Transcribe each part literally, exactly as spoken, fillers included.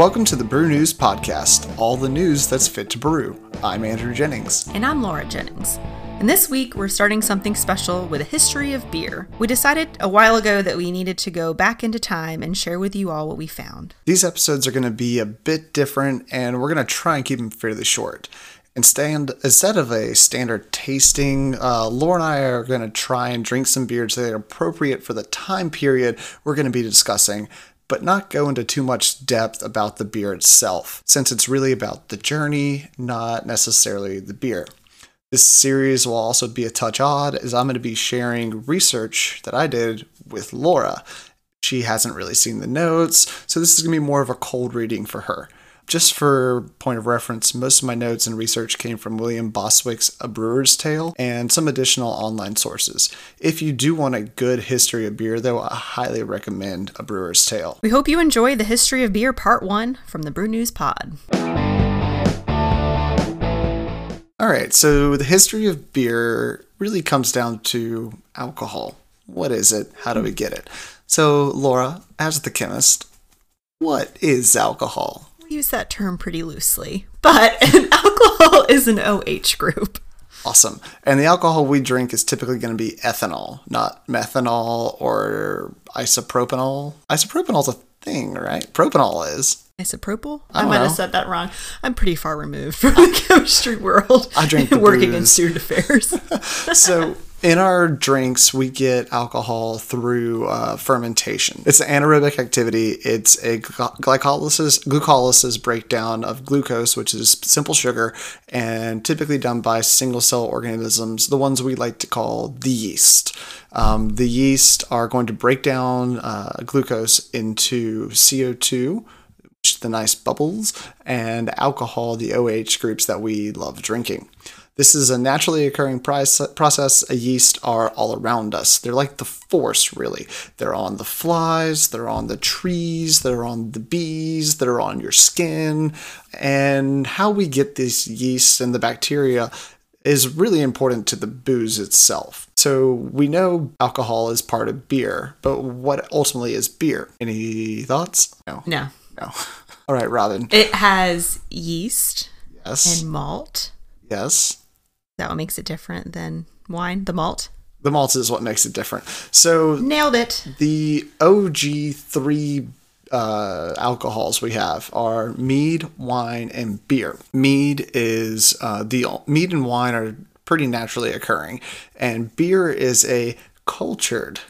Welcome to the Brew News Podcast, all the news that's fit to brew. I'm Andrew Jennings. And I'm Laura Jennings. And this week, we're starting something special with a history of beer. We decided a while ago that we needed to go back into time and share with you all what we found. These episodes are going to be a bit different, and we're going to try and keep them fairly short. Instead, instead of a standard tasting, uh, Laura and I are going to try and drink some beers that are appropriate for the time period we're going to be discussing, but not go into too much depth about the beer itself, since it's really about the journey, not necessarily the beer. This series will also be a touch odd, as I'm going to be sharing research that I did with Laura. She hasn't really seen the notes, so this is going to be more of a cold reading for her. Just for point of reference, most of my notes and research came from William Boswick's A Brewer's Tale and some additional online sources. If you do want a good history of beer, though, I highly recommend A Brewer's Tale. We hope you enjoy the History of Beer Part one from the Brew News Pod. All right, so the history of beer really comes down to alcohol. What is it? How do we get it? So, Laura, as the chemist, what is alcohol? Use that term pretty loosely, but alcohol is an O H group. Awesome. And the alcohol we drink is typically going to be ethanol, not methanol or isopropanol. Isopropanol's a thing, right? Propanol is. Isopropyl? I, I might know. have said that wrong. I'm pretty far removed from the chemistry world. I drink the working brews. In student affairs. So in our drinks, we get alcohol through uh, fermentation. It's an anaerobic activity. It's a glycolysis, glucolysis breakdown of glucose, which is simple sugar, and typically done by single cell organisms, the ones we like to call the yeast. Um, the yeast are going to break down uh, glucose into C O two, the nice bubbles, and alcohol, the O H groups that we love drinking. This is a naturally occurring process. Yeast are all around us. They're like the force, really. They're on the flies, they're on the trees, they're on the bees, they're on your skin. And how we get these yeast and the bacteria is really important to the booze itself. So we know alcohol is part of beer, but what ultimately is beer? Any thoughts? No. No. No. All right, Robin. It has yeast. Yes. And malt. Yes. Is that what makes it different than wine? The malt? The malt is what makes it different. So nailed it. The O G three uh, alcohols we have are mead, wine, and beer. Mead is uh, the mead and wine are pretty naturally occurring, and beer is a cultured,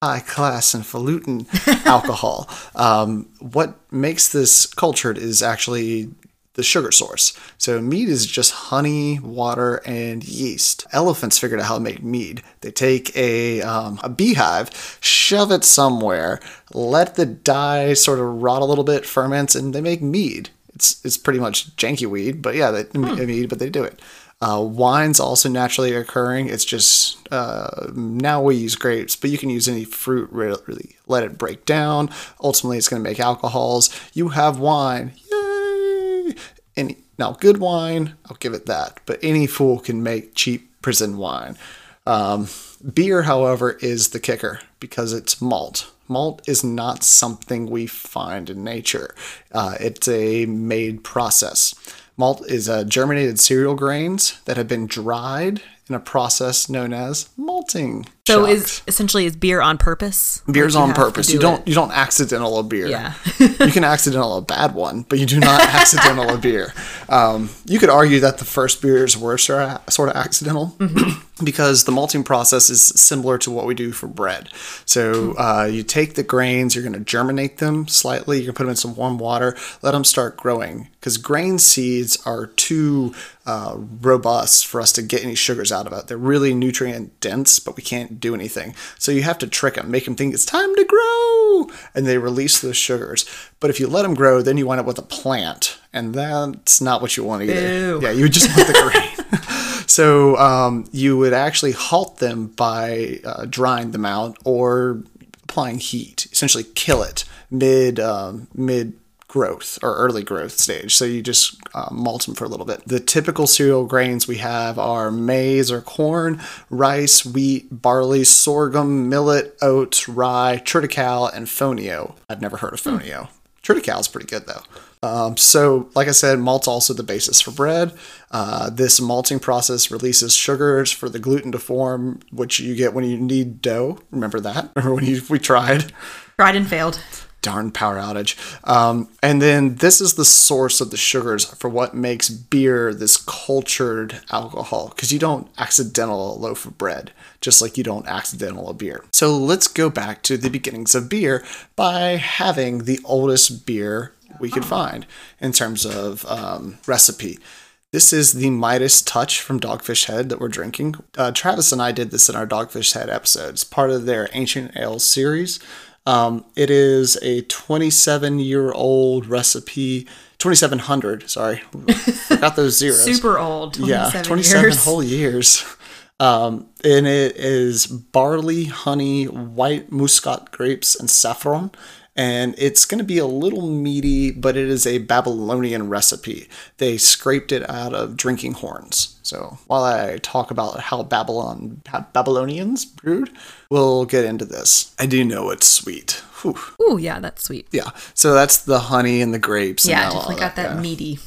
high class and falutin alcohol. Um, what makes this cultured is actually the sugar source. So mead is just honey, water, and yeast. Elephants figured out how to make mead. They take a, um, a beehive, shove it somewhere, let the dye sort of rot a little bit, ferments, and they make mead. It's it's pretty much janky weed, but yeah, they hmm. mead, but they do it. Uh, wine's also naturally occurring. It's just uh, now we use grapes, but you can use any fruit, really. Let it break down. Ultimately, it's going to make alcohols. You have wine. Yay! Any, now, good wine, I'll give it that. But any fool can make cheap prison wine. Um, beer, however, is the kicker because it's malt. Malt is not something we find in nature. Uh, it's a made process. Malt is uh, germinated cereal grains that have been dried in a process known as malting. So shocked. is essentially is beer on purpose? Beer's like on purpose. Do you don't it. you don't accidental a beer. Yeah. You can accidental a bad one, but you do not accidental a beer. Um, you could argue that the first beers were sort of, sort of accidental mm-hmm. because the malting process is similar to what we do for bread. So uh, you take the grains, you're going to germinate them slightly. You can put them in some warm water, let them start growing because grain seeds are too uh, robust for us to get any sugars out of it. They're really nutrient dense, but we can't do anything. So you have to trick them, make them think it's time to grow, and they release those sugars. But if you let them grow, then you wind up with a plant, and that's not what you want to do. Yeah, you just want the grain. So um, you would actually halt them by uh, drying them out or applying heat, essentially kill it mid um, mid. growth or early growth stage. So you just uh, malt them for a little bit. The typical cereal grains we have are maize or corn, rice, wheat, barley, sorghum, millet, oats, rye, triticale, and fonio. I've never heard of fonio. Triticale is pretty good, though. Um, so, like I said, malt's also the basis for bread. Uh, this malting process releases sugars for the gluten to form, which you get when you knead dough. Remember that? Remember when you, we tried? Tried and failed. Darn power outage. Um, and then this is the source of the sugars for what makes beer this cultured alcohol, because you don't accidental a loaf of bread, just like you don't accidental a beer. So let's go back to the beginnings of beer by having the oldest beer we could find in terms of um, recipe. This is the Midas Touch from Dogfish Head that we're drinking. Uh, Travis and I did this in our Dogfish Head episodes, part of their Ancient Ales series. Um, it is a twenty-seven-year-old recipe, twenty-seven hundred, sorry, forgot those zeros. Super old, twenty-seven yeah, twenty-seven years. Whole years. Um, and it is barley, honey, white muscat grapes, and saffron. And it's going to be a little meaty, but it is a Babylonian recipe. They scraped it out of drinking horns. So while I talk about how Babylon, Babylonians brewed, we'll get into this. I do know it's sweet. Oh, yeah, that's sweet. Yeah. So that's the honey and the grapes. Yeah, and definitely got that, that meaty.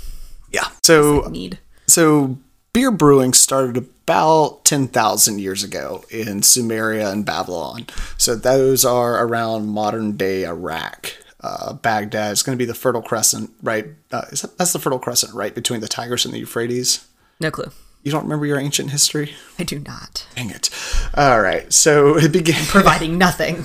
Yeah. So, like mead. So beer brewing started about ten thousand years ago in Sumeria and Babylon. So those are around modern day Iraq. Uh, Baghdad is going to be the Fertile Crescent, right? Uh, is that, that's the Fertile Crescent, right? Between the Tigris and the Euphrates? No clue. You don't remember your ancient history? I do not. Dang it. All right. So it began... Providing nothing.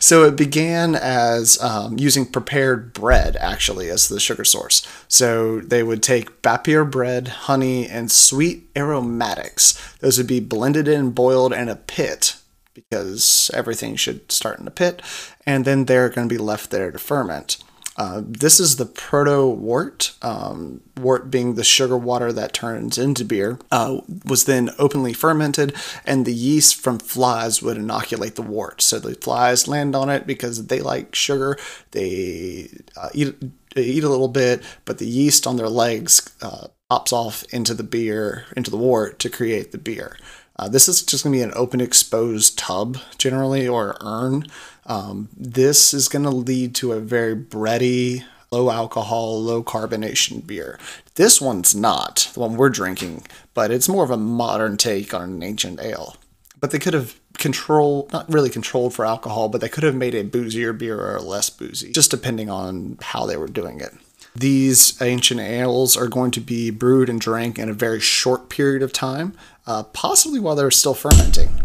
So it began as um, using prepared bread, actually, as the sugar source. So they would take bapir bread, honey, and sweet aromatics. Those would be blended and boiled in a pit, because everything should start in a pit. And then they're going to be left there to ferment. Uh, this is the proto-wort, um, wort being the sugar water that turns into beer, uh, was then openly fermented, and the yeast from flies would inoculate the wort. So the flies land on it because they like sugar. They uh, eat, eat a little bit, but the yeast on their legs uh, pops off into the beer, into the wort to create the beer. Uh, this is just going to be an open exposed tub, generally, or urn. Um, this is going to lead to a very bready, low alcohol, low carbonation beer. This one's not the one we're drinking, but it's more of a modern take on an ancient ale. But they could have controlled, not really controlled for alcohol, but they could have made a boozier beer or less boozy, just depending on how they were doing it. These ancient ales are going to be brewed and drank in a very short period of time, uh, possibly while they're still fermenting.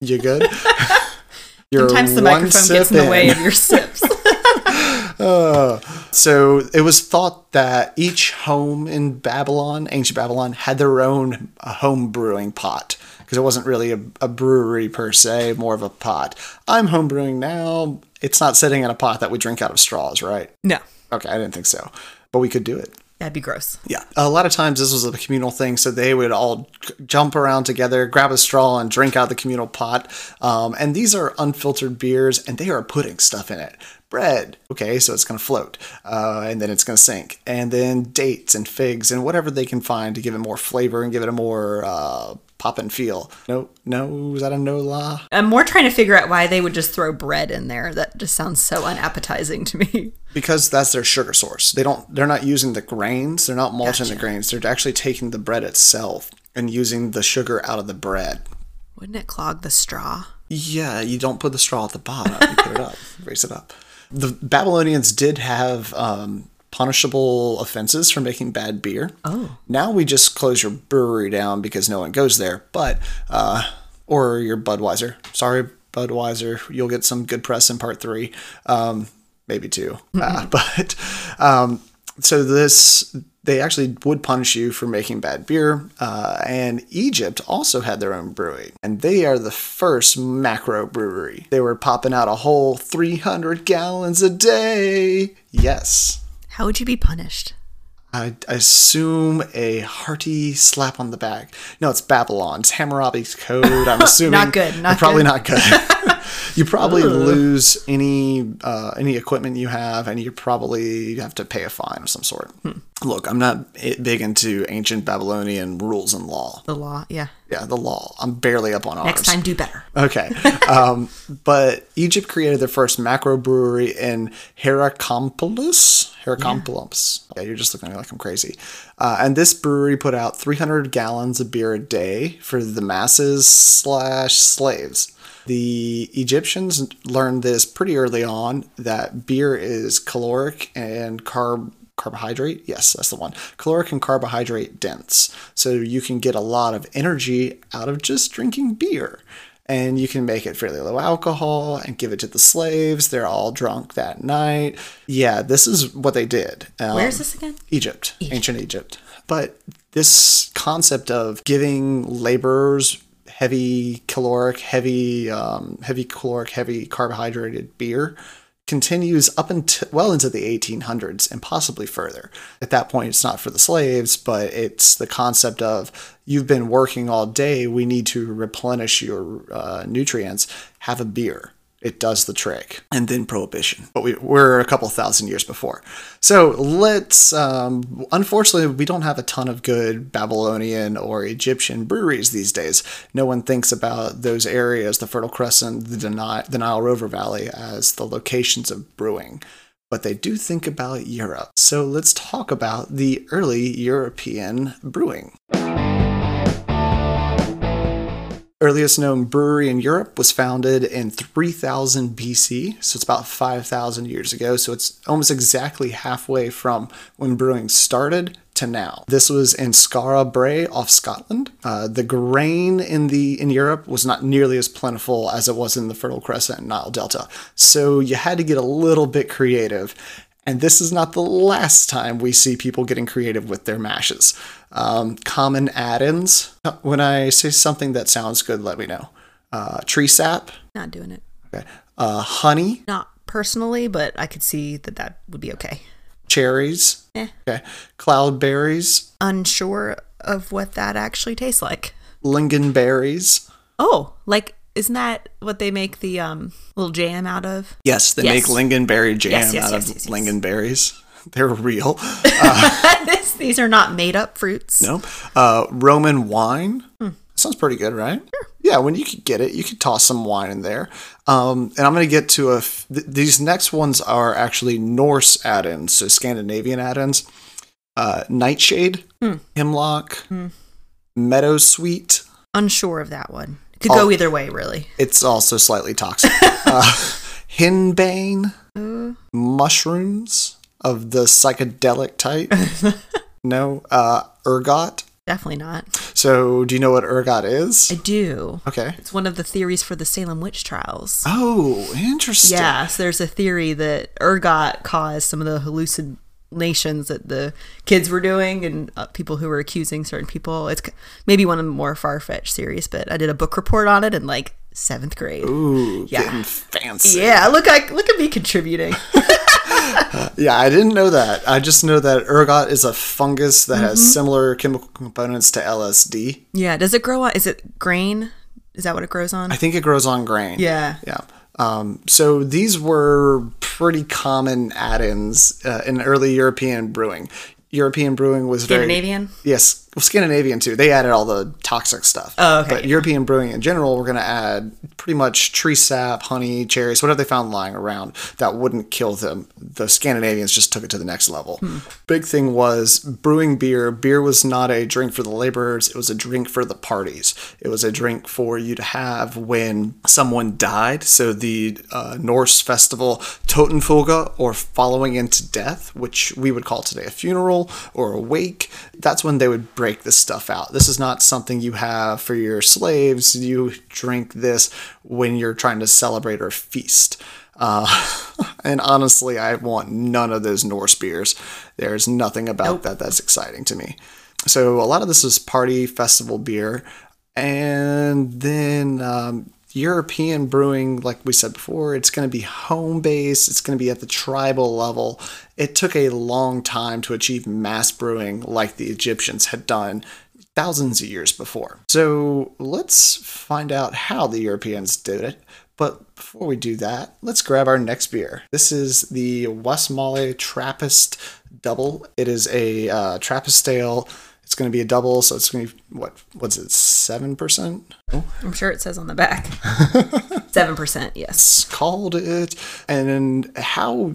You good? Your Sometimes the microphone gets in, in the way of your sips. uh, so it was thought that each home in Babylon, ancient Babylon, had their own home brewing pot. Because it wasn't really a, a brewery per se, more of a pot. I'm home brewing now. It's not sitting in a pot that we drink out of straws, right? No. Okay, I didn't think so. But we could do it. That'd be gross. Yeah. A lot of times this was a communal thing, so they would all jump around together, grab a straw, and drink out of the communal pot. Um, and these are unfiltered beers, and they are putting stuff in it. Bread. Okay, so it's going to float, uh, and then it's going to sink. And then dates and figs and whatever they can find to give it more flavor and give it a more uh, pop and feel. No, no, is that a no-la? I'm more trying to figure out why they would just throw bread in there. That just sounds so unappetizing to me. Because that's their sugar source. They don't, they're not using the grains. They're not malting gotcha. the grains. They're actually taking the bread itself and using the sugar out of the bread. Wouldn't it clog the straw? Yeah, you don't put the straw at the bottom. You put it up, raise it up. The Babylonians did have um, punishable offenses for making bad beer. Oh. Now we just close your brewery down because no one goes there. But, uh, or your Budweiser. Sorry, Budweiser. You'll get some good press in part three. Um, maybe two. uh, but um, so this, they actually would punish you for making bad beer. Uh, and Egypt also had their own brewing. And they are the first macro brewery. They were popping out a whole three hundred gallons a day. Yes. How would you be punished? I assume a hearty slap on the back. No, it's Babylon. It's Hammurabi's Code, I'm assuming. Not good. Not good. Probably not good. You probably uh. lose any uh, any equipment you have, and you probably have to pay a fine of some sort. Hmm. Look, I'm not big into ancient Babylonian rules and law. The law, yeah. Yeah, the law. I'm barely up on ours. Next time, do better. Okay. um, but Egypt created their first macro brewery in Heracompolis. Heracompolis. Yeah. yeah, you're just looking at me like I'm crazy. Uh, and this brewery put out three hundred gallons of beer a day for the masses slash slaves. The Egyptians learned this pretty early on, that beer is caloric and carb... carbohydrate yes that's the one caloric and carbohydrate dense, so you can get a lot of energy out of just drinking beer, and you can make it fairly low alcohol and give it to the slaves. They're all drunk that night. Yeah, this is what they did. Um, where is this again? Egypt, Egypt ancient Egypt. But this concept of giving laborers heavy caloric heavy um heavy caloric heavy carbohydrated beer continues up until well into the eighteen hundreds and possibly further. At that point, it's not for the slaves, but it's the concept of, you've been working all day, we need to replenish your uh, nutrients, have a beer. It does the trick. And then prohibition. But we, we're a couple thousand years before. So let's, um, unfortunately, we don't have a ton of good Babylonian or Egyptian breweries these days. No one thinks about those areas, the Fertile Crescent, the Nile, the Nile River Valley, as the locations of brewing. But they do think about Europe. So let's talk about the early European brewing. Earliest known brewery in Europe was founded in three thousand B C, so it's about five thousand years ago, so it's almost exactly halfway from when brewing started to now. This was in Skara Brae off Scotland. Uh, the grain in the in Europe was not nearly as plentiful as it was in the Fertile Crescent and Nile Delta, so you had to get a little bit creative. And this is not the last time we see people getting creative with their mashes. Um, common add-ins. When I say something that sounds good, let me know. Uh, tree sap. Not doing it. Okay. Uh, honey. Not personally, but I could see that that would be okay. Cherries. Eh. Okay. Cloudberries. Unsure of what that actually tastes like. Lingonberries. Oh, like... Isn't that what they make the um, little jam out of? Yes, they yes. make lingonberry jam yes, yes, out yes, yes, of yes, yes. lingonberries. They're real. Uh, this, these are not made-up fruits. No. Uh, Roman wine. Hmm. Sounds pretty good, right? Sure. Yeah, when you could get it, you could toss some wine in there. Um, and I'm going to get to a... F- th- these next ones are actually Norse add-ins, so Scandinavian add-ins. Uh, nightshade, hmm. hemlock, hmm. meadowsweet. Unsure of that one. Could go either way, really. It's also slightly toxic. uh, Henbane, mm. mushrooms of the psychedelic type. No, uh, ergot. Definitely not. So, do you know what ergot is? I do. Okay. It's one of the theories for the Salem witch trials. Oh, interesting. Yeah, so there's a theory that ergot caused some of the hallucinations that the kids were doing, and uh, people who were accusing certain people. It's maybe one of the more far-fetched series, but I did a book report on it in like seventh grade. Ooh, yeah. Getting fancy. Yeah, look, I, look at me contributing. Yeah, I didn't know that. I just know that ergot is a fungus that mm-hmm. has similar chemical components to L S D. Yeah, does it grow on, is it grain? Is that what it grows on? I think it grows on grain. Yeah. Yeah. Um, so these were pretty common add-ins uh, in early European brewing. European brewing was very... Scandinavian? Yes. Well, Scandinavian, too. They added all the toxic stuff. Oh, okay. But yeah. European brewing in general, we're going to add pretty much tree sap, honey, cherries, whatever they found lying around that wouldn't kill them. The Scandinavians just took it to the next level. Hmm. Big thing was brewing beer. Beer was not a drink for the laborers. It was a drink for the parties. It was a drink for you to have when someone died. So the uh, Norse festival Totenfolge, or following into death, which we would call today a funeral, or a wake, that's when they would break this stuff out. This is not something you have for your slaves. You drink this when you're trying to celebrate or feast. Uh, and honestly, I want none of those Norse beers. There's nothing about nope. that that's exciting to me. So a lot of this is party festival beer. And then um, European brewing, like we said before, it's going to be home-based. It's going to be at the tribal level. It took a long time to achieve mass brewing like the Egyptians had done thousands of years before. So let's find out how the Europeans did it. But before we do that, let's grab our next beer. This is the Westmalle Trappist Double. It is a uh, Trappist ale. It's going to be a double, so it's going to be, what, what's it, seven percent? Oh. I'm sure it says on the back. seven percent, yes. Called it. And how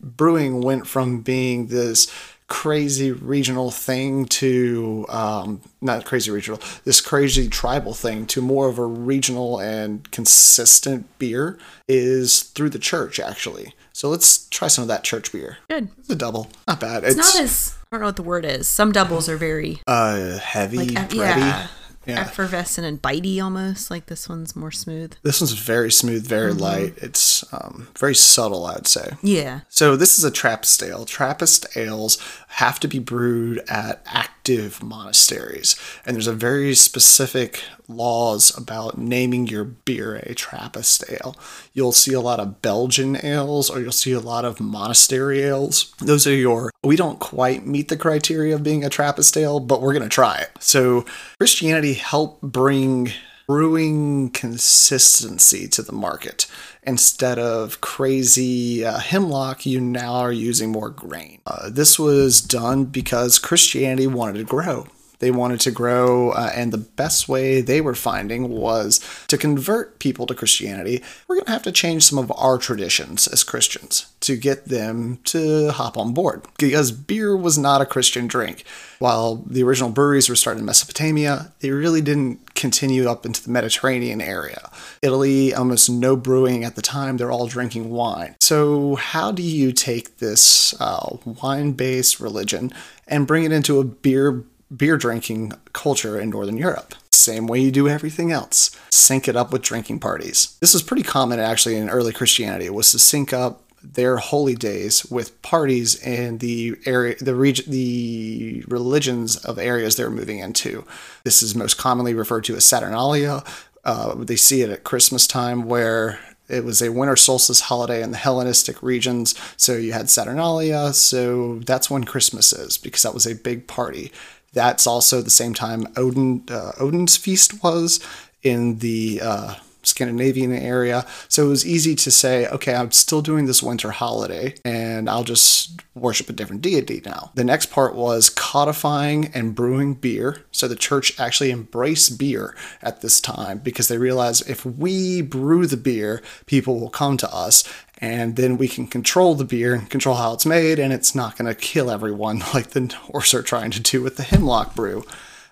brewing went from being this crazy regional thing to, um, not crazy regional, this crazy tribal thing to more of a regional and consistent beer is through the church, actually. So let's try some of that church beer. Good. It's a double. Not bad. It's, it's not as... I don't know what the word is. Some doubles are very... Uh, heavy, like, bready. Yeah, yeah. Effervescent and bitey almost. Like this one's more smooth. This one's very smooth, very mm-hmm. light. It's um, very subtle, I would say. Yeah. So this is a Trappist ale. Trappist ales have to be brewed at active monasteries. And there's a very specific laws about naming your beer a Trappist ale. You'll see a lot of Belgian ales, or you'll see a lot of monastery ales. Those are your, we don't quite meet the criteria of being a Trappist ale, but we're going to try it. So Christianity helped bring brewing consistency to the market. Instead of crazy uh, hemlock, you now are using more grain. Uh, this was done because Christianity wanted to grow. They wanted to grow, uh, and the best way they were finding was to convert people to Christianity. We're going to have to change some of our traditions as Christians to get them to hop on board, because beer was not a Christian drink. While the original breweries were started in Mesopotamia, they really didn't continue up into the Mediterranean area. Italy, almost no brewing at the time. They're all drinking wine. So how do you take this uh, wine-based religion and bring it into a beer beer drinking culture in Northern Europe? Same way you do everything else. Sync it up with drinking parties. This was pretty common actually in early Christianity, was to sync up their holy days with parties in the area, the region, the religions of areas they're moving into. This is most commonly referred to as Saturnalia. Uh, they see it at Christmas time, where it was a winter solstice holiday in the Hellenistic regions. So you had Saturnalia. So that's when Christmas is, because that was a big party. That's also the same time Odin, uh, Odin's feast was in the uh, Scandinavian area. So it was easy to say, okay, I'm still doing this winter holiday, and I'll just worship a different deity now. The next part was codifying and brewing beer. So the church actually embraced beer at this time, because they realized if we brew the beer, people will come to us. And then we can control the beer and control how it's made, and it's not going to kill everyone like the Norse are trying to do with the hemlock brew.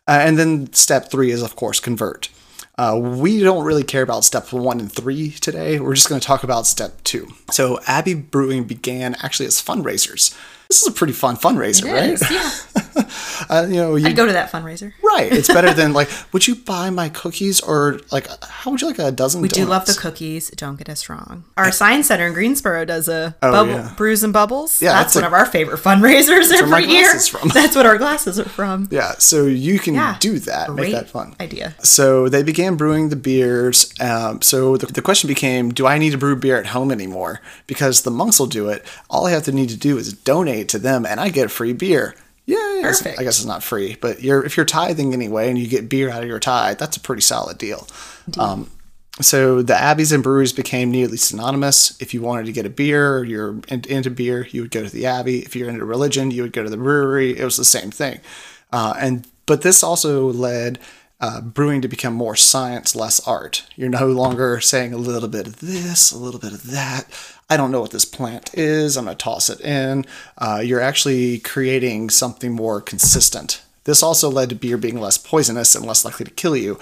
Uh, and then step three is, of course, convert. Uh, we don't really care about step one and three today. We're just going to talk about step two. So Abbey Brewing began actually as fundraisers. This is a pretty fun fundraiser, right? It is, yeah. uh, you know, you, I'd go to that fundraiser. Right. It's better than like, would you buy my cookies, or like, how would you like a dozen we donuts? We do love the cookies. Don't get us wrong. Our science center in Greensboro does a oh, bubble, yeah. brews and bubbles. Yeah, that's, that's one a, of our favorite fundraisers every year. That's what our glasses are from. Yeah. So you can yeah, do that. Make that fun. Idea. So they began brewing the beers. Um, so the, the question became, do I need to brew beer at home anymore? Because the monks will do it. All I have to need to do is donate to them, and I get free beer. Yeah, perfect. I guess it's not free, but you're if you're tithing anyway, and you get beer out of your tithe, that's a pretty solid deal. Um, so the abbeys and breweries became nearly synonymous. If you wanted to get a beer, you're into beer, you would go to the abbey. If you're into religion, you would go to the brewery. It was the same thing. Uh, and but this also led Uh, brewing to become more science, less art. You're no longer saying a little bit of this, a little bit of that. I don't know what this plant is. I'm going to toss it in. Uh, you're actually creating something more consistent. This also led to beer being less poisonous and less likely to kill you,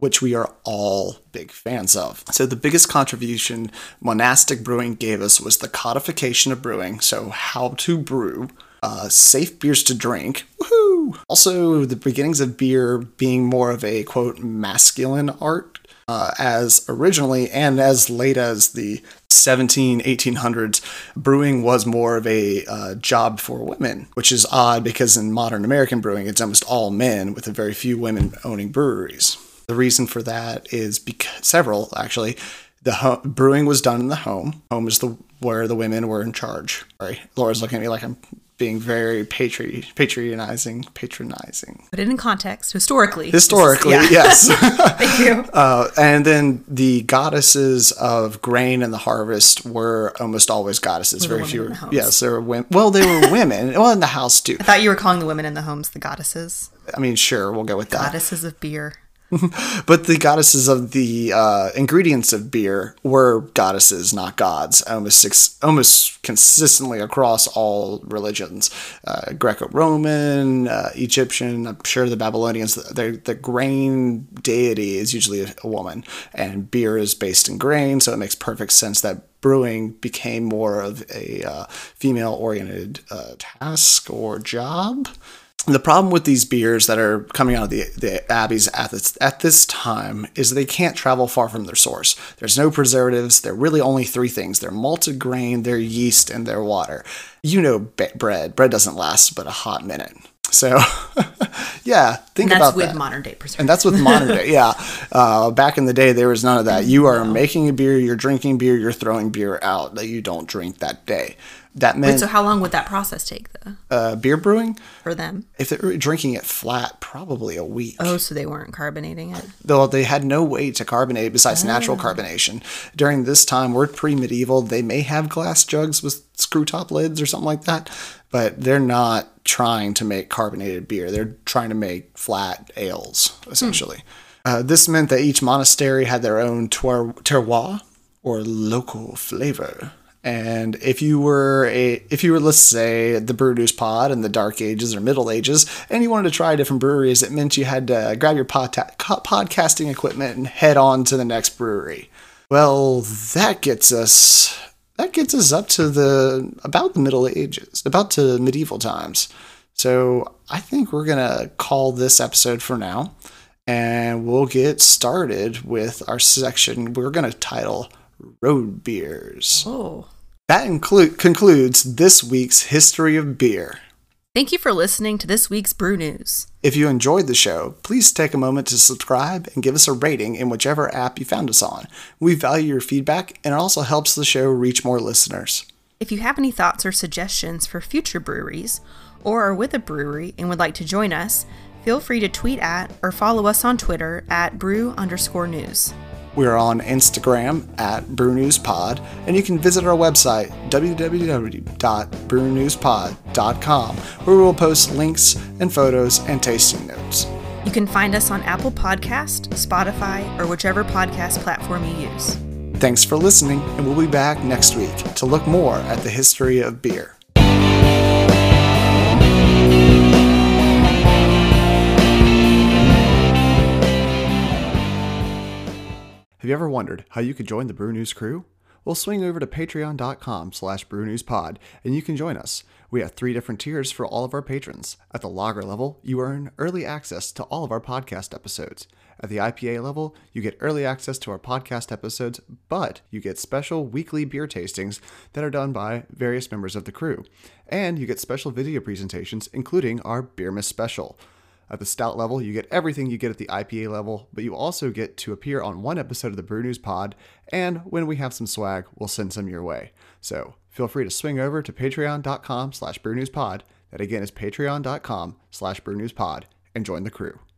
which we are all big fans of. So the biggest contribution monastic brewing gave us was the codification of brewing. So how to brew, uh, safe beers to drink. Woohoo! Also, the beginnings of beer being more of a, quote, masculine art, uh, as originally and as late as the seventeen hundreds, eighteen hundreds, brewing was more of a uh, job for women, which is odd because in modern American brewing, it's almost all men with a very few women owning breweries. The reason for that is because several, actually. The ho- brewing was done in the home. Home is the where the women were in charge. Sorry, Laura's looking at me like I'm being very patri patronizing, patronizing. Put it in context, historically. Historically, is, yeah. yes. Thank you. Uh, and then the goddesses of grain and the harvest were almost always goddesses. Very few. In the homes. Yes, there were women. Well, they were women. Well, in the house too. I thought you were calling the women in the homes the goddesses. I mean, sure, we'll go with that. Goddesses of beer. But the goddesses of the uh, ingredients of beer were goddesses, not gods, almost six, almost consistently across all religions. Uh, Greco-Roman, uh, Egyptian, I'm sure the Babylonians, the, the grain deity is usually a, a woman, and beer is based in grain, so it makes perfect sense that brewing became more of a uh, female-oriented uh, task or job. The problem with these beers that are coming out of the, the abbeys at this, at this time is they can't travel far from their source. There's no preservatives. They're really only three things. They're malted grain, their yeast, and their water. You know bread. Bread doesn't last but a hot minute. So, yeah, think about that. And that's with modern-day preservatives. And that's with modern-day, yeah. Uh, back in the day, there was none of that. You are no. making a beer, you're drinking beer, you're throwing beer out that you don't drink that day. That meant, Wait, so how long would that process take, though? Uh, beer brewing? For them? If they were drinking it flat, probably a week. Oh, so they weren't carbonating it? Though they had no way to carbonate besides oh. natural carbonation. During this time, we're pre-medieval. They may have glass jugs with screw-top lids or something like that, but they're not trying to make carbonated beer. They're trying to make flat ales, essentially. Hmm. Uh, this meant that each monastery had their own ter terroir or local flavor. And if you were a, if you were, let's say, the Brew News Pod in the Dark Ages or Middle Ages, and you wanted to try different breweries, it meant you had to grab your pod podcasting equipment and head on to the next brewery. Well, that gets us, that gets us up to the, about the Middle Ages, about to medieval times. So I think we're going to call this episode for now, and we'll get started with our section. We're going to title Road Beers. Oh. That include concludes this week's History of Beer. Thank you for listening to this week's Brew News. If you enjoyed the show, please take a moment to subscribe and give us a rating in whichever app you found us on. We value your feedback, and it also helps the show reach more listeners. If you have any thoughts or suggestions for future breweries, or are with a brewery and would like to join us, feel free to tweet at or follow us on Twitter at brew underscore news. We're on Instagram at BrewNewsPod, and you can visit our website, w w w dot brew news pod dot com, where we'll post links and photos and tasting notes. You can find us on Apple Podcast, Spotify, or whichever podcast platform you use. Thanks for listening, and we'll be back next week to look more at the history of beer. Have you ever wondered how you could join the Brew News crew? Well, swing over to patreon.com slash brewnewspod and you can join us. We have three different tiers for all of our patrons. At the lager level, you earn early access to all of our podcast episodes. At the I P A level, you get early access to our podcast episodes, but you get special weekly beer tastings that are done by various members of the crew. And you get special video presentations, including our Beer Miss Special. At the stout level, you get everything you get at the I P A level, but you also get to appear on one episode of the Brew News Pod, and when we have some swag, we'll send some your way. So feel free to swing over to patreon.com slash brewnewspod, that again is patreon.com slash brewnewspod, and join the crew.